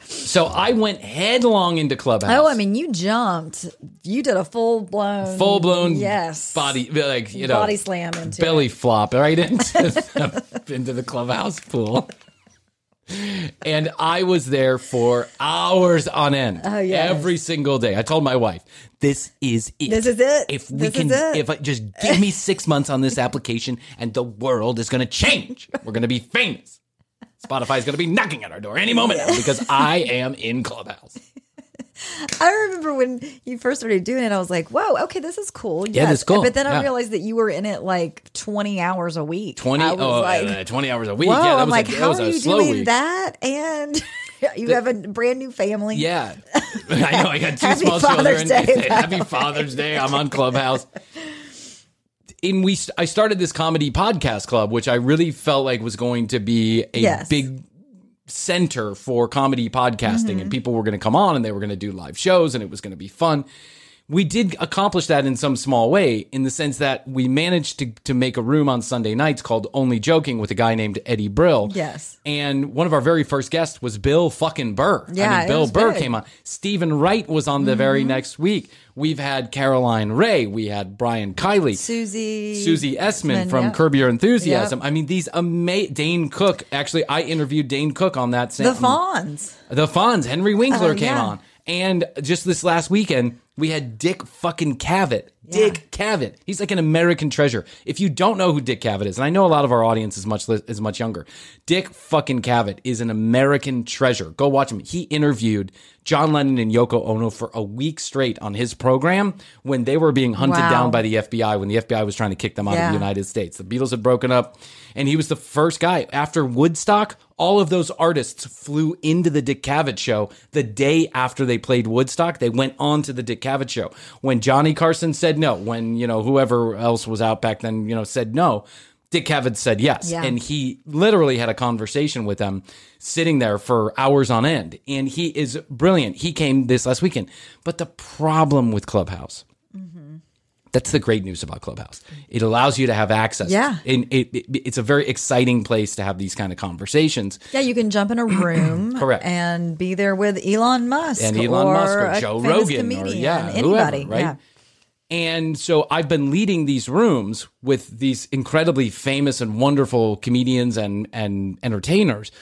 So I went headlong into Clubhouse. Oh, I mean, you jumped. You did a full blown body, like, body slam into belly flop right into the Clubhouse pool. And I was there for hours on end. Oh, yes. Every single day. I told my wife, this is it. This is it. If I just give me 6 months on this application and the world is going to change. We're going to be famous. Spotify is going to be knocking at our door any moment now because I am in Clubhouse. I remember when you first started doing it, I was like, whoa, okay, this is cool. Yeah, this is cool. But then I realized that you were in it like 20 hours a week. 20 hours a week. Whoa, yeah, that was like, how are you doing that? And you have a brand new family. Yeah. I know, I got 2 small children. Happy Father's Day. I'm on Clubhouse. I started this comedy podcast club, which I really felt like was going to be a big center for comedy podcasting, and people were going to come on and they were going to do live shows and it was going to be fun. we did accomplish that in some small way, in the sense that we managed to make a room on Sunday nights called Only Joking with a guy named Eddie Brill. Yes. And one of our very first guests was Bill fucking Burr. Yeah, I mean, Bill Burr came on. Stephen Wright was on the very next week. We've had Caroline Ray. We had Bryan Kiley. Susie Essman from Curb Your Enthusiasm. Yep. I mean, these amazing... Dane Cook. Actually, I interviewed Dane Cook on that. The Fonz. The Fonz. Henry Winkler came on. And just this last weekend, we had Dick fucking Cavett. Yeah. Dick Cavett. He's like an American treasure. If you don't know who Dick Cavett is, and I know a lot of our audience is much younger, Dick fucking Cavett is an American treasure. Go watch him. He interviewed John Lennon and Yoko Ono for a week straight on his program when they were being hunted down by the FBI, when the FBI was trying to kick them out of the United States. The Beatles had broken up, and he was the first guy. After Woodstock, all of those artists flew into the Dick Cavett show the day after they played Woodstock. They went on to the Dick Cavett show. When Johnny Carson said no, when, you know, whoever else was out back then, you know, said no, Dick Cavett said yes. Yeah. And he literally had a conversation with them sitting there for hours on end. And he is brilliant. He came this last weekend. But the problem with Clubhouse, that's the great news about Clubhouse. It allows you to have access. Yeah. And it's a very exciting place to have these kind of conversations. Yeah, you can jump in a room correct, and be there with Elon Musk. And Elon Musk or Joe Rogan. Comedian, or, anybody. Whoever, right? Yeah. And so I've been leading these rooms with these incredibly famous and wonderful comedians and entertainers.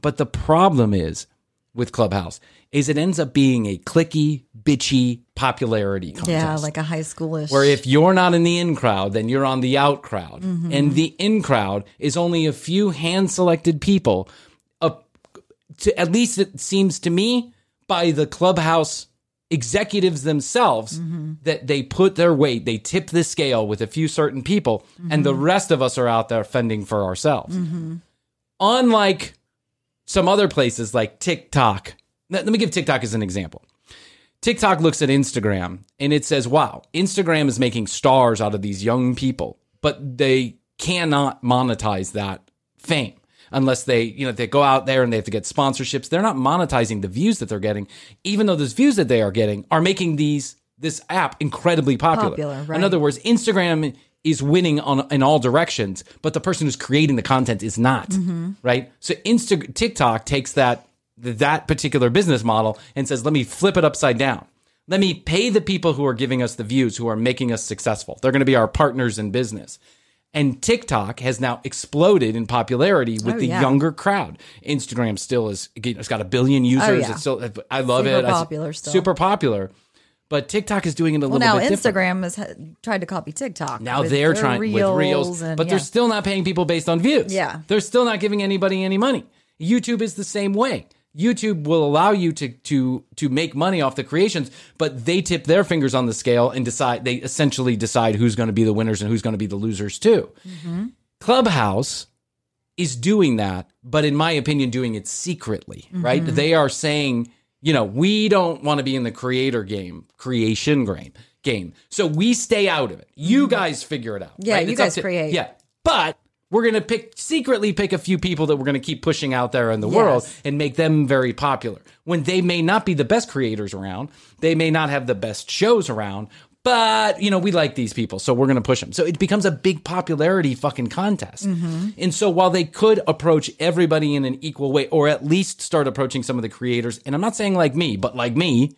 But the problem is with Clubhouse is it ends up being a clicky, bitchy popularity contest. Yeah, like a high schoolish. Where if you're not in the in crowd, then you're on the out crowd. Mm-hmm. And the in crowd is only a few hand-selected people. At least it seems to me, by the Clubhouse executives themselves, that they put their weight, they tip the scale with a few certain people, and the rest of us are out there fending for ourselves. Unlike some other places like TikTok. Let me give TikTok as an example. TikTok looks at Instagram and it says, wow, Instagram is making stars out of these young people, but they cannot monetize that fame unless they, you know, they go out there and they have to get sponsorships. They're not monetizing the views that they're getting, even though those views that they are getting are making this app incredibly popular. Right. In other words, Instagram is winning in all directions, but the person who's creating the content is not, right? So TikTok takes that particular business model and says, let me flip it upside down. Let me pay the people who are giving us the views, who are making us successful. They're going to be our partners in business. And TikTok has now exploded in popularity with the younger crowd. Instagram still is, it's got 1 billion users. It's still, I love it. Popular still. Super popular. But TikTok is doing it a little bit different. Well, now Instagram has tried to copy TikTok. Now they're trying with Reels, and, but they're still not paying people based on views. Yeah. They're still not giving anybody any money. YouTube is the same way. YouTube will allow you to make money off the creations, but they tip their fingers on the scale and decide. They essentially decide who's going to be the winners and who's going to be the losers too. Mm-hmm. Clubhouse is doing that, but in my opinion, doing it secretly, right? They are saying, you know, we don't want to be in the creation game. So we stay out of it. You guys figure it out. Yeah, right? You guys create. Yeah, but we're going to secretly pick a few people that we're going to keep pushing out there in the world and make them very popular. When they may not be the best creators around, they may not have the best shows around, but, you know, we like these people, so we're going to push them. So it becomes a big popularity fucking contest. Mm-hmm. And so while they could approach everybody in an equal way, or at least start approaching some of the creators, and I'm not saying like me, but like me,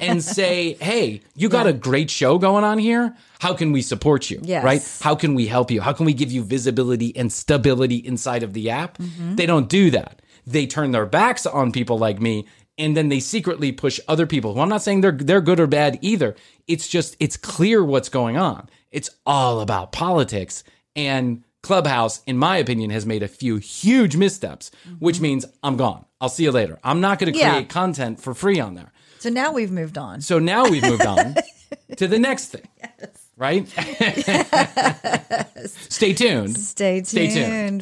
and say, hey, you got a great show going on here. How can we support you? Yes. Right? How can we help you? How can we give you visibility and stability inside of the app? Mm-hmm. They don't do that. They turn their backs on people like me. And then they secretly push other people, who I'm not saying they're good or bad either. It's just, it's clear what's going on. It's all about politics. And Clubhouse, in my opinion, has made a few huge missteps, which means I'm gone. I'll see you later. I'm not going to create content for free on there. So now we've moved on. To the next thing. Yes. Right? Yes. Stay tuned.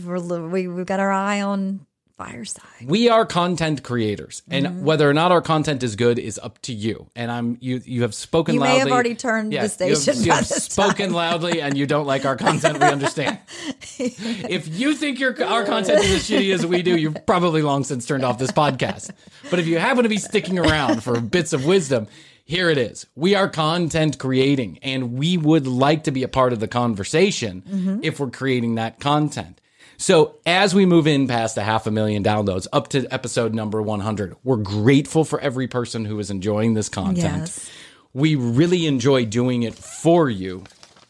We've got our eye on Fireside. We are content creators, and whether or not our content is good is up to you. And you have spoken loudly. You may have already turned the station. You have spoken loudly, and you don't like our content. We understand. If you think our content is as shitty as we do, you've probably long since turned off this podcast. But if you happen to be sticking around for bits of wisdom, here it is. We are content creating, and we would like to be a part of the conversation if we're creating that content. So as we move in past 500,000 downloads up to episode number 100, we're grateful for every person who is enjoying this content. Yes. We really enjoy doing it for you.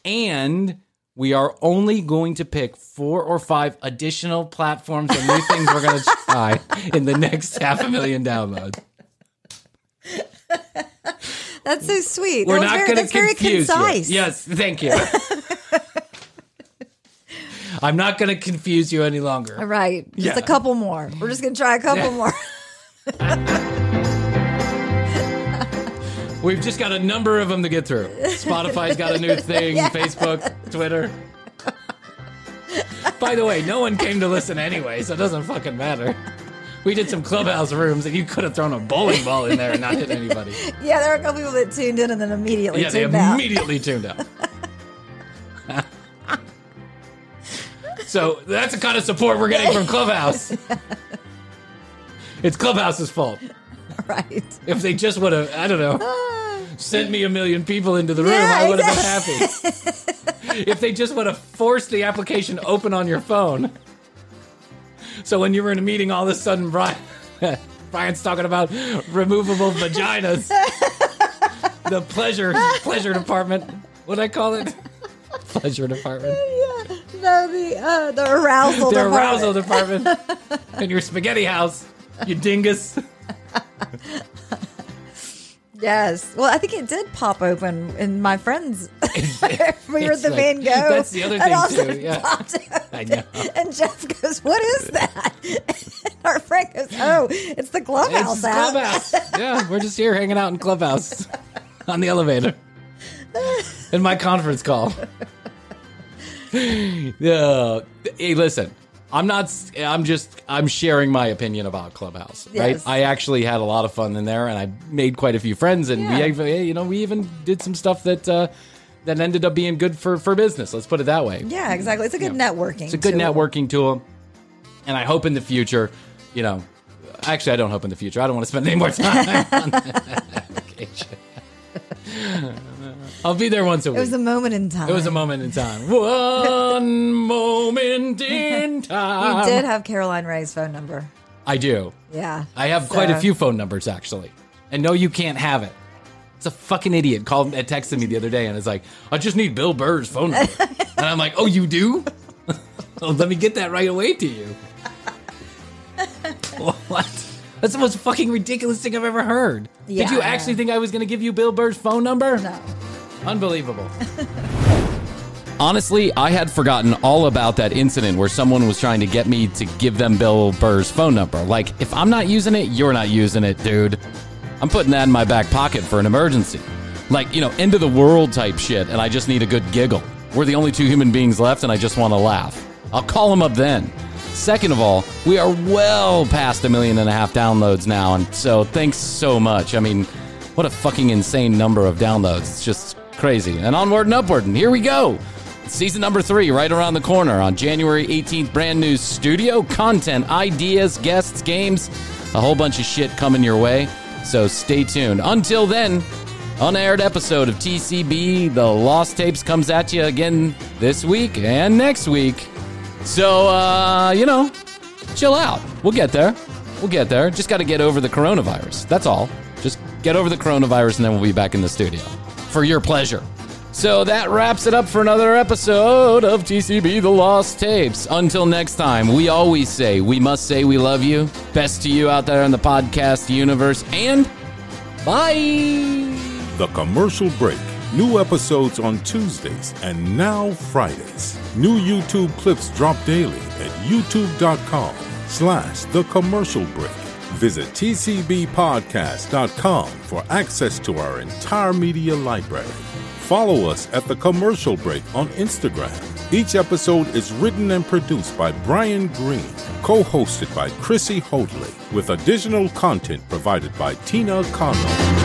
And we are only going to pick 4 or 5 additional platforms and new things we're going to try in the next 500,000 downloads. That's so sweet. We're not going to confuse you. Yes, thank you. I'm not going to confuse you any longer. All right. Just a couple more. We're just going to try a couple more. We've just got a number of them to get through. Spotify's got a new thing. Facebook, Twitter. By the way, no one came to listen anyway, so it doesn't fucking matter. We did some Clubhouse rooms, and you could have thrown a bowling ball in there and not hit anybody. Yeah, there were a couple people that tuned in and then immediately tuned out. Yeah, they immediately tuned out. So that's the kind of support we're getting from Clubhouse. It's Clubhouse's fault. Right. If they just would have, I don't know, sent me 1 million people into the room, I would have been happy. If they just would have forced the application open on your phone. So when you were in a meeting, all of a sudden, Bryan's talking about removable vaginas. The pleasure department. What'd I call it? Pleasure department. Yeah. No, the arousal department. The arousal department. And your spaghetti house, you dingus. Yes. Well, I think it did pop open in my friend's. We were at the Van Gogh. That's the other thing, too. Yeah. I know. And Jeff goes, "What is that?" And our friend goes, "Oh, it's the Clubhouse app." Clubhouse. Yeah, we're just here hanging out in Clubhouse on the elevator in my conference call. Hey, listen. I'm sharing my opinion about Clubhouse, right? Yes. I actually had a lot of fun in there, and I made quite a few friends, and we even did some stuff that ended up being good for business. Let's put it that way. Yeah, exactly. It's a good networking. It's a good networking tool, and I hope in the future, actually, I don't hope in the future. I don't want to spend any more time on that application. I'll be there once a week. It was a moment in time. One moment in time. You did have Caroline Ray's phone number. I do. Yeah. I have quite a few phone numbers, actually. And no, you can't have it. It's a fucking idiot called and texted me the other day, and it's like, I just need Bill Burr's phone number. And I'm like, oh, you do? Well, let me get that right away to you. What? That's the most fucking ridiculous thing I've ever heard. Yeah, did you actually think I was going to give you Bill Burr's phone number? No. Unbelievable. Honestly, I had forgotten all about that incident where someone was trying to get me to give them Bill Burr's phone number. Like, if I'm not using it, you're not using it, dude. I'm putting that in my back pocket for an emergency. Like, end of the world type shit, and I just need a good giggle. We're the only two human beings left, and I just want to laugh. I'll call them up then. Second of all, we are well past 1.5 million downloads now, and so thanks so much. I mean, what a fucking insane number of downloads. It's just crazy. And onward and upward, and here we go. Season number 3 right around the corner on January 18th. Brand new studio, content, ideas, guests, games, a whole bunch of shit coming your way. So stay tuned. Until then, unaired episode of TCB, The Lost Tapes, comes at you again this week and next week. So, chill out. We'll get there. Just got to get over the coronavirus. That's all. Just get over the coronavirus, and then we'll be back in the studio for your pleasure. So that wraps it up for another episode of TCB The Lost Tapes. Until next time, we always say, we must say we love you. Best to you out there in the podcast universe. And bye. The Commercial Break. New episodes on Tuesdays and now Fridays. New YouTube clips drop daily at youtube.com/thecommercialbreak. Visit tcbpodcast.com for access to our entire media library. Follow us at The Commercial Break on Instagram. Each episode is written and produced by Bryan Green, co-hosted by Chrissy Hoadley, with additional content provided by Tina Connell.